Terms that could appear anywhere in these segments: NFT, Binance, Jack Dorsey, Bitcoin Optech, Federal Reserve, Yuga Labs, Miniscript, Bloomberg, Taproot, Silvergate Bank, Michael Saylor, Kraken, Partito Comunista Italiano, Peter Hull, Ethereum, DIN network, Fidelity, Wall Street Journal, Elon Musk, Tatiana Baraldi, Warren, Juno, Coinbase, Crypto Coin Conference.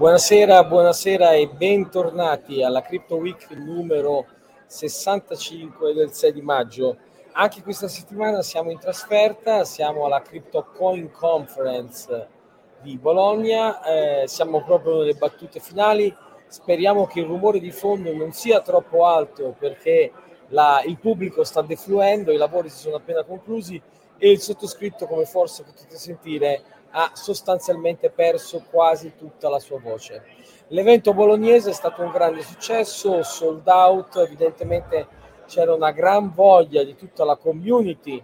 Buonasera e bentornati alla Crypto Week numero 65 del 6 di maggio. Anche questa settimana siamo in trasferta, siamo alla Crypto Coin Conference di Bologna, siamo proprio nelle battute finali. Speriamo che il rumore di fondo non sia troppo alto perché il pubblico sta defluendo, i lavori si sono appena conclusi e il sottoscritto, come forse potete sentire, ha sostanzialmente perso quasi tutta la sua voce. L'evento bolognese è stato un grande successo, sold out, evidentemente c'era una gran voglia di tutta la community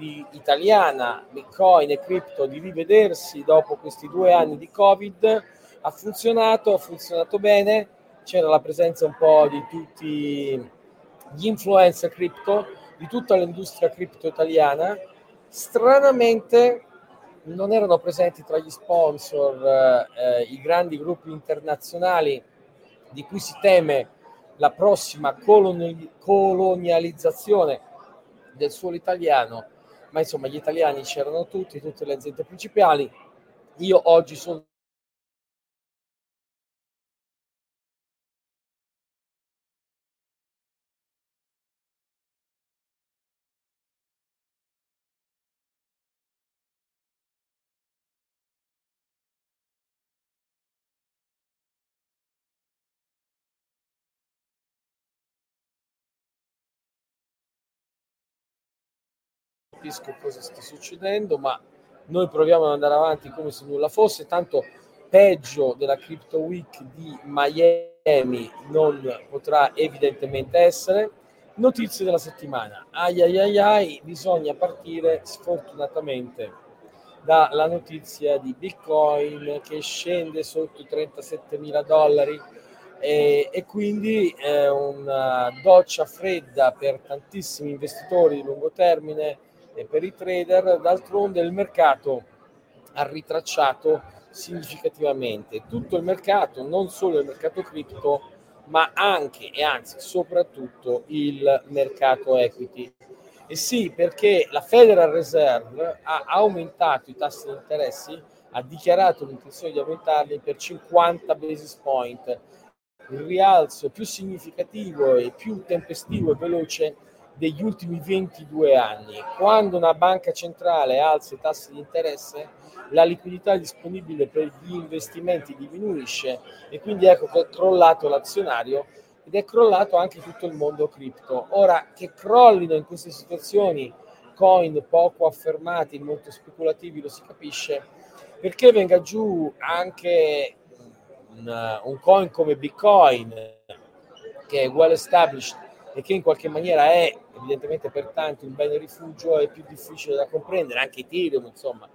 italiana, Bitcoin e Crypto, di rivedersi dopo questi 2 anni di Covid. Ha funzionato bene, c'era la presenza un po' di tutti gli influencer Crypto, di tutta l'industria Crypto italiana. Stranamente non erano presenti tra gli sponsor i grandi gruppi internazionali di cui si teme la prossima colonializzazione del suolo italiano, ma insomma gli italiani c'erano tutti, tutte le aziende principali. Io oggi sono capisco cosa sta succedendo, ma noi proviamo ad andare avanti come se nulla fosse, tanto peggio della Crypto Week di Miami non potrà evidentemente essere. Notizie della settimana, bisogna partire sfortunatamente dalla notizia di Bitcoin che scende sotto i $37,000 e quindi è una doccia fredda per tantissimi investitori di lungo termine e per i trader. D'altronde il mercato ha ritracciato significativamente tutto il mercato, non solo il mercato cripto, ma anche e anzi soprattutto il mercato equity. E sì, perché la Federal Reserve ha aumentato i tassi di interessi, ha dichiarato l'intenzione di aumentarli per 50 basis point, il rialzo più significativo e più tempestivo e veloce degli ultimi 22 anni. Quando una banca centrale alza i tassi di interesse, la liquidità disponibile per gli investimenti diminuisce e quindi ecco che è crollato l'azionario ed è crollato anche tutto il mondo cripto. Ora, che crollino in queste situazioni coin poco affermati, molto speculativi, lo si capisce, perché venga giù anche un coin come Bitcoin, che è well established e che in qualche maniera è evidentemente per tanti un bene rifugio, è più difficile da comprendere, anche Ethereum, insomma.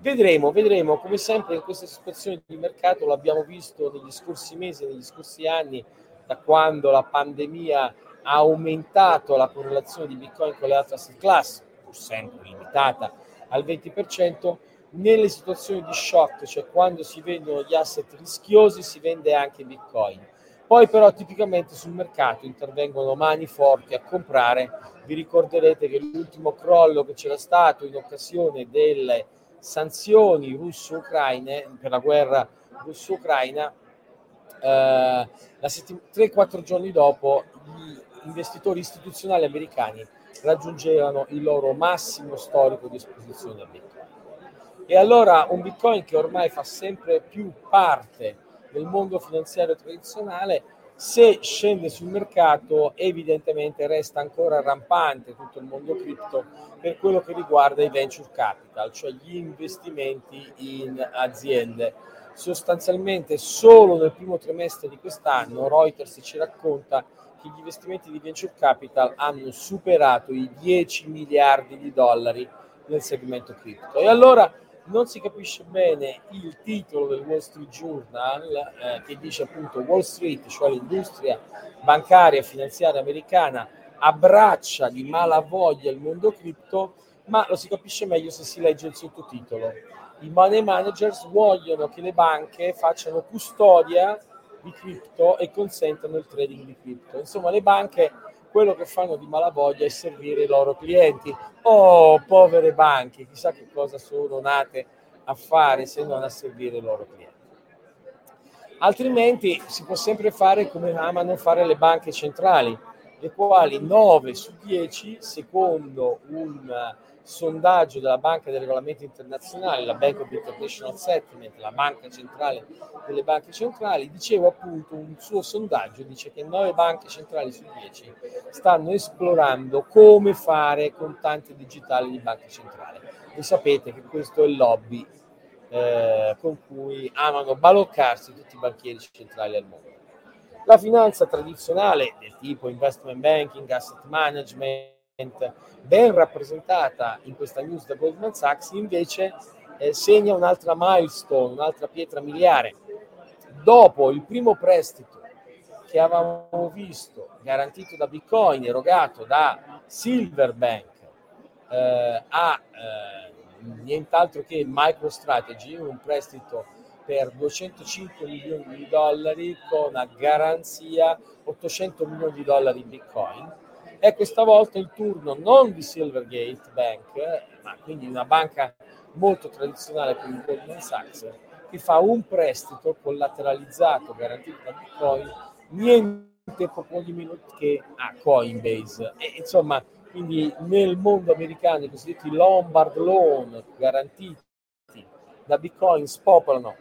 Vedremo, come sempre in queste situazioni di mercato, l'abbiamo visto negli scorsi mesi, negli scorsi anni, da quando la pandemia ha aumentato la correlazione di Bitcoin con le altre asset class, pur sempre limitata al 20%, nelle situazioni di shock, cioè quando si vendono gli asset rischiosi, si vende anche Bitcoin. Poi però tipicamente sul mercato intervengono mani forti a comprare. Vi ricorderete che l'ultimo crollo che c'era stato in occasione delle sanzioni russo-ucraine, per la guerra russo-ucraina, 3-4 giorni dopo gli investitori istituzionali americani raggiungevano il loro massimo storico di esposizione a Bitcoin. E allora un Bitcoin che ormai fa sempre più parte del mondo finanziario tradizionale, se scende sul mercato evidentemente resta ancora rampante tutto il mondo cripto per quello che riguarda i venture capital, cioè gli investimenti in aziende. Sostanzialmente solo nel primo trimestre di quest'anno Reuters ci racconta che gli investimenti di venture capital hanno superato i $10 miliardi nel segmento cripto. E allora non si capisce bene il titolo del Wall Street Journal che dice appunto Wall Street, cioè l'industria bancaria e finanziaria americana, abbraccia di malavoglia il mondo cripto, ma lo si capisce meglio se si legge il sottotitolo. I money managers vogliono che le banche facciano custodia di cripto e consentano il trading di cripto. Insomma, le banche quello che fanno di malavoglia è servire i loro clienti. Oh, povere banche, chissà che cosa sono nate a fare se non a servire i loro clienti. Altrimenti si può sempre fare come amano fare le banche centrali, le quali 9 su 10, secondo un sondaggio della Banca del Regolamento Internazionale, la Bank of International Settlements, la banca centrale delle banche centrali, dicevo appunto, un suo sondaggio dice che 9 banche centrali su 10 stanno esplorando come fare contanti digitali di banca centrale. E sapete che questo è il lobby con cui amano baloccarsi tutti i banchieri centrali al mondo. La finanza tradizionale del tipo investment banking, asset management, ben rappresentata in questa news da Goldman Sachs, invece segna un'altra milestone, un'altra pietra miliare. Dopo il primo prestito che avevamo visto garantito da Bitcoin, erogato da Silvergate Bank nient'altro che MicroStrategy, un prestito per 205 milioni di dollari con a garanzia 800 milioni di dollari in Bitcoin. È questa volta il turno non di Silvergate Bank, ma quindi una banca molto tradizionale come Goldman Sachs, che fa un prestito collateralizzato garantito da Bitcoin, niente poco di meno che a Coinbase. E insomma, quindi nel mondo americano i cosiddetti Lombard Loan garantiti da Bitcoin spopolano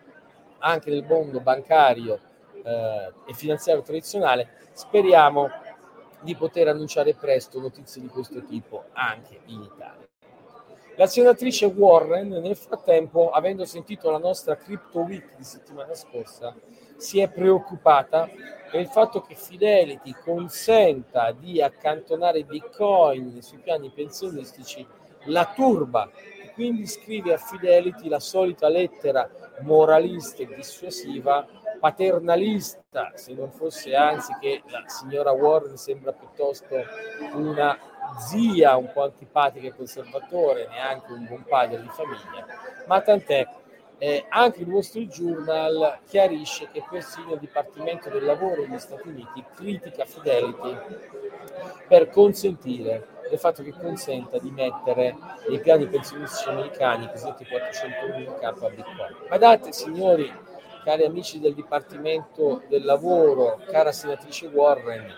anche nel mondo bancario e finanziario tradizionale. Speriamo di poter annunciare presto notizie di questo tipo anche in Italia. La senatrice Warren, nel frattempo, avendo sentito la nostra Crypto Week di settimana scorsa, si è preoccupata per il fatto che Fidelity consenta di accantonare Bitcoin sui piani pensionistici, la turba, e quindi scrive a Fidelity la solita lettera moralista e dissuasiva, paternalista, se non fosse anzi che la signora Warren sembra piuttosto una zia un po' antipatica e conservatore, neanche un buon padre di famiglia, ma tant'è. Anche il Wall Street Journal chiarisce che persino il Dipartimento del Lavoro degli Stati Uniti critica Fidelity per consentire il fatto che consenta di mettere nei piani pensionistici americani i cosiddetti 400.000 capo a Bitcoin. Guardate, signori, cari amici del Dipartimento del Lavoro, cara senatrice Warren,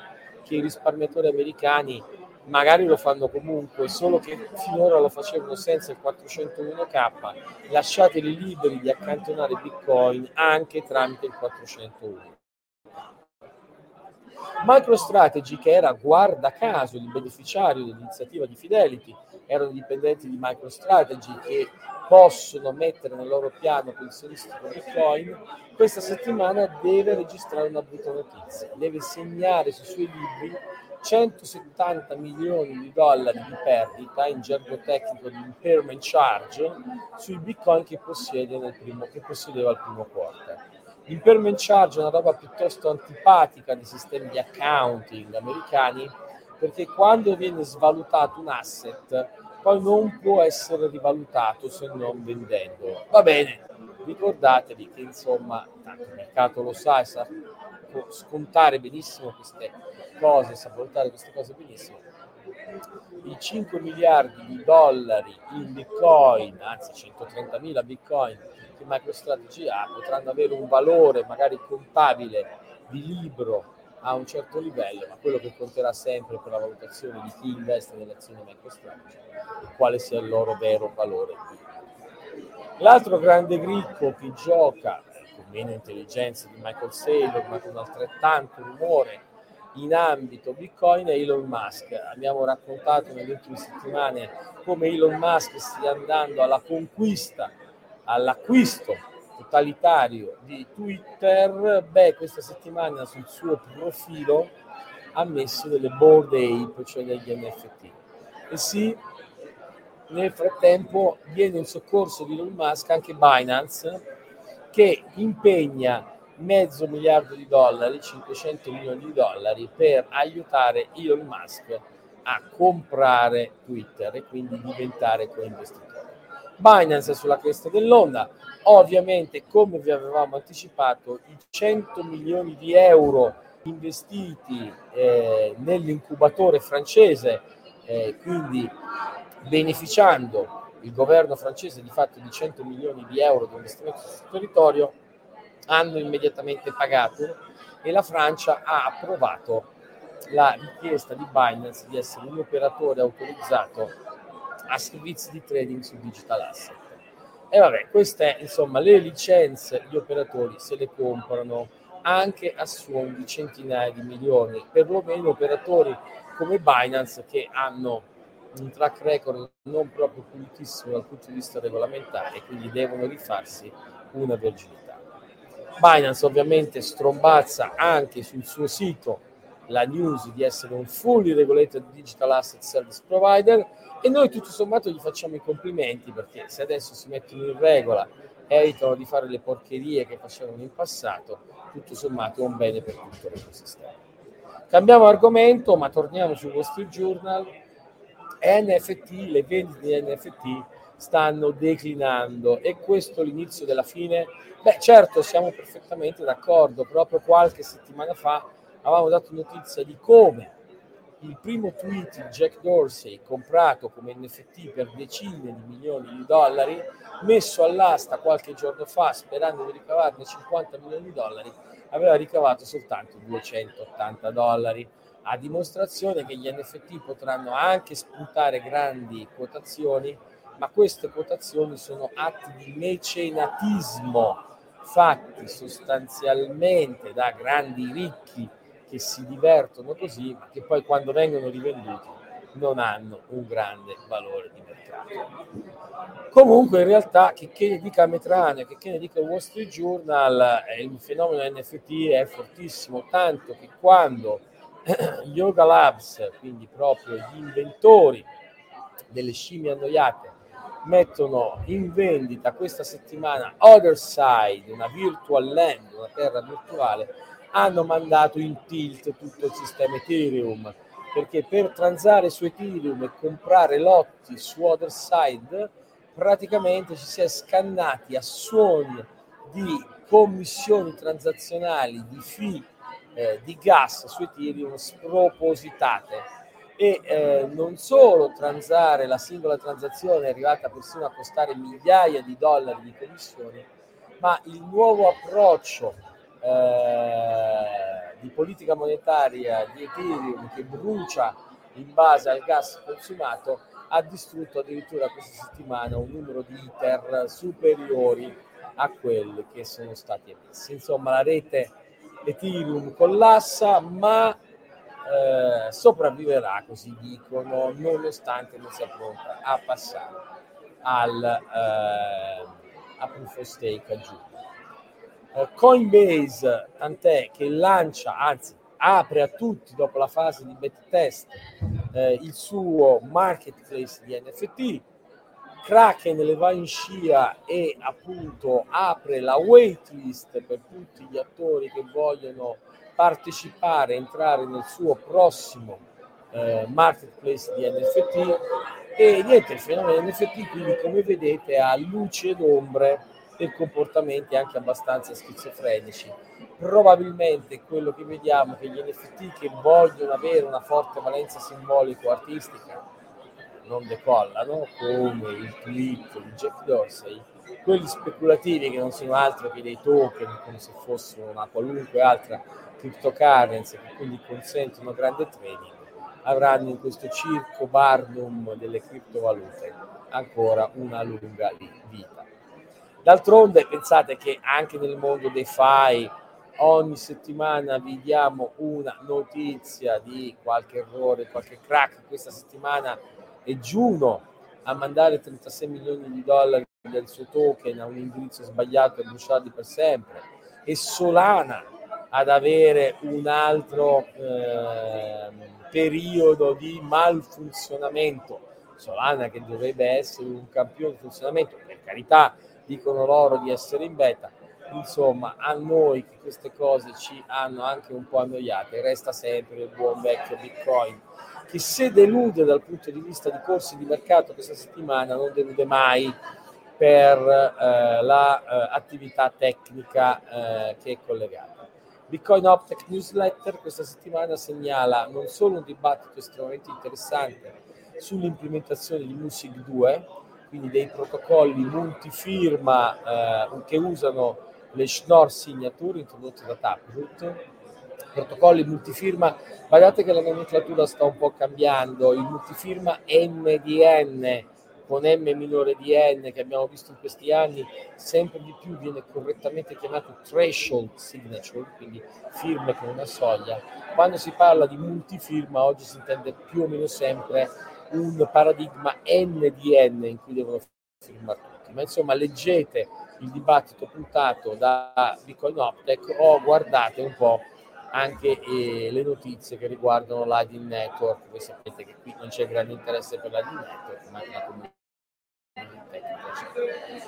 che i risparmiatori americani magari lo fanno comunque, solo che finora lo facevano senza il 401k, lasciateli liberi di accantonare Bitcoin anche tramite il 401. MicroStrategy, che era guarda caso il beneficiario dell'iniziativa di Fidelity, erano dipendenti di MicroStrategy che possono mettere nel loro piano pensionistico Bitcoin, questa settimana deve registrare una brutta notizia, deve segnare sui suoi libri 170 milioni di dollari di perdita, in gergo tecnico di impairment charge, sui bitcoin che possiede che possedeva al primo quarter. L'impairment charge è una roba piuttosto antipatica dei sistemi di accounting americani, perché quando viene svalutato un asset poi non può essere rivalutato se non vendendolo. Va bene, ricordatevi che insomma tanto il mercato lo sa e sa scontare benissimo queste cose, sa valutare queste cose benissimo. I 5 miliardi di dollari in bitcoin, anzi 130.000 bitcoin che MicroStrategy ha, potranno avere un valore magari contabile di libro a un certo livello, ma quello che conterà sempre per la valutazione di chi investe nell'azione MicroStrategy e quale sia il loro vero valore. L'altro grande gricco che gioca con meno intelligenza di Michael Saylor, ma con altrettanto rumore in ambito Bitcoin, è Elon Musk. Abbiamo raccontato nelle ultime settimane come Elon Musk stia andando alla conquista, all'acquisto totalitario di Twitter. Beh, questa settimana sul suo profilo ha messo delle Bored Ape, cioè degli NFT. E sì, nel frattempo viene in soccorso di Elon Musk anche Binance, che impegna $500 million, 500 milioni di dollari, per aiutare Elon Musk a comprare Twitter e quindi diventare coinvestitore. Binance è sulla cresta dell'onda. Ovviamente, come vi avevamo anticipato, i 100 milioni di euro investiti nell'incubatore francese, quindi beneficiando il governo francese di fatto di 100 milioni di euro di investimento sul territorio, hanno immediatamente pagato e la Francia ha approvato la richiesta di Binance di essere un operatore autorizzato a servizi di trading su digital asset. E vabbè, queste, insomma, le licenze gli operatori se le comprano anche a suon di centinaia di milioni, perlomeno operatori come Binance che hanno un track record non proprio pulitissimo dal punto di vista regolamentare, quindi devono rifarsi una virginità. Binance ovviamente strombazza anche sul suo sito la news di essere un fully regulated digital asset service provider e noi tutto sommato gli facciamo i complimenti, perché se adesso si mettono in regola e evitano di fare le porcherie che facevano in passato, tutto sommato è un bene per tutto l'ecosistema. Cambiamo argomento, ma torniamo su Wall Street Journal. NFT, le vendite di NFT stanno declinando, e questo l'inizio della fine? Beh, certo, siamo perfettamente d'accordo. Proprio qualche settimana fa avevamo dato notizia di come il primo tweet di Jack Dorsey, comprato come NFT per decine di milioni di dollari, messo all'asta qualche giorno fa sperando di ricavarne 50 milioni di dollari, aveva ricavato soltanto 280 dollari. A dimostrazione che gli NFT potranno anche spuntare grandi quotazioni, ma queste quotazioni sono atti di mecenatismo fatti sostanzialmente da grandi ricchi che si divertono così, ma che poi quando vengono rivenduti non hanno un grande valore di mercato. Comunque in realtà, che ne dica Metrano, che ne dica Wall Street Journal, il fenomeno NFT è fortissimo, tanto che quando Yuga Labs, quindi proprio gli inventori delle scimmie annoiate, mettono in vendita questa settimana Other Side, una virtual land, una terra virtuale, hanno mandato in tilt tutto il sistema Ethereum, perché per transare su Ethereum e comprare lotti su Other Side praticamente ci si è scannati a suoni di commissioni transazionali, di fee, di gas su Ethereum spropositate, e non solo transare la singola transazione è arrivata persino a costare migliaia di dollari di commissione, ma il nuovo approccio di politica monetaria di Ethereum, che brucia in base al gas consumato, ha distrutto addirittura questa settimana un numero di Ether superiori a quelli che sono stati emessi. Insomma, la rete Ethereum collassa, ma sopravviverà, così dicono, nonostante non sia pronta a passare a proof of stake a giugno. Coinbase, tant'è che lancia, anzi apre a tutti dopo la fase di beta test il suo marketplace di NFT. Kraken le va in scia e appunto apre la waitlist per tutti gli attori che vogliono partecipare, entrare nel suo prossimo marketplace di NFT. E niente, il fenomeno NFT quindi, come vedete, ha luci ed ombre e comportamenti anche abbastanza schizofrenici. Probabilmente quello che vediamo è che gli NFT che vogliono avere una forte valenza simbolico-artistica non decollano, come il tweet di Jack Dorsey. Quelli speculativi, che non sono altro che dei token come se fossero una qualunque altra cryptocurrency, che quindi consentono grande trading, avranno in questo circo barnum delle criptovalute ancora una lunga vita. D'altronde pensate che anche nel mondo dei DeFi ogni settimana vi diamo una notizia di qualche errore, qualche crack. Questa settimana e Juno a mandare 36 milioni di dollari del suo token a un indirizzo sbagliato e bruciarli per sempre, e Solana ad avere un altro periodo di malfunzionamento. Solana che dovrebbe essere un campione di funzionamento, per carità, dicono loro di essere in beta. Insomma, a noi che queste cose ci hanno anche un po' annoiate, resta sempre il buon vecchio Bitcoin, che se delude dal punto di vista di corsi di mercato questa settimana, non delude mai per attività tecnica che è collegata. Bitcoin Optech Newsletter questa settimana segnala non solo un dibattito estremamente interessante sull'implementazione di Musig 2, quindi dei protocolli multifirma che usano le Schnorr signature introdotte da Taproot, protocolli multifirma. Guardate che la nomenclatura sta un po' cambiando, il multifirma MDN con M minore di N che abbiamo visto in questi anni sempre di più viene correttamente chiamato threshold signature, quindi firme con una soglia. Quando si parla di multifirma oggi si intende più o meno sempre un paradigma NDN in cui devono firmare tutti, ma insomma leggete il dibattito puntato da Bitcoin Optech o guardate un po' anche le notizie che riguardano la DIN network. Voi sapete che qui non c'è grande interesse per la DIN network, ma la comunità tecnica.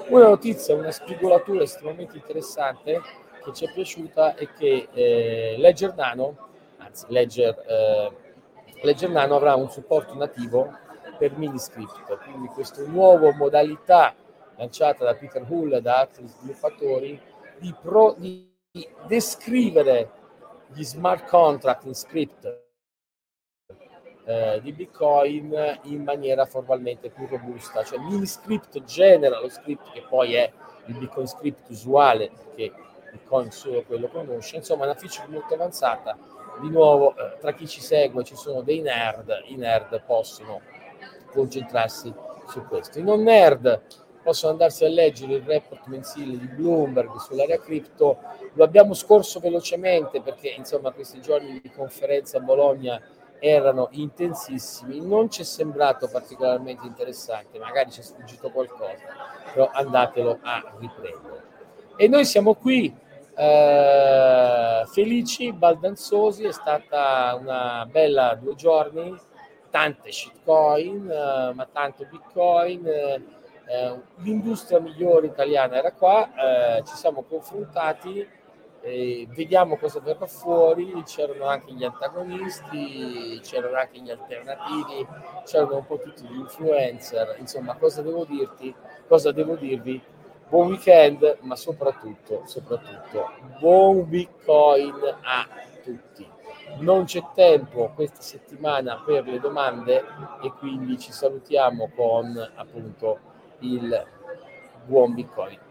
Una notizia, una spigolatura estremamente interessante che ci è piaciuta è che Ledger Nano, anzi Ledger Nano avrà un supporto nativo per Miniscript, quindi questa nuova modalità lanciata da Peter Hull e da altri sviluppatori di descrivere gli smart contract in script di Bitcoin in maniera formalmente più robusta, cioè Miniscript genera lo script che poi è il Bitcoin script usuale, perché Bitcoin solo quello conosce. Insomma, è una feature molto avanzata. Di nuovo, tra chi ci segue ci sono dei nerd, i nerd possono concentrarsi su questo. I non nerd possono andarsi a leggere il report mensile di Bloomberg sull'area cripto. Lo abbiamo scorso velocemente perché insomma questi giorni di conferenza a Bologna erano intensissimi, non ci è sembrato particolarmente interessante, magari ci è sfuggito qualcosa, però andatelo a riprendere. E noi siamo qui felici, baldanzosi, è stata una bella 2 giorni, tante shitcoin, ma tanto bitcoin, l'industria migliore italiana era qua, ci siamo confrontati, vediamo cosa verrà fuori. C'erano anche gli antagonisti, c'erano anche gli alternativi, c'erano un po' tutti gli influencer. Insomma, cosa devo dirvi? Buon weekend, ma soprattutto buon Bitcoin a tutti. Non c'è tempo questa settimana per le domande e quindi ci salutiamo con appunto il buon Bitcoin.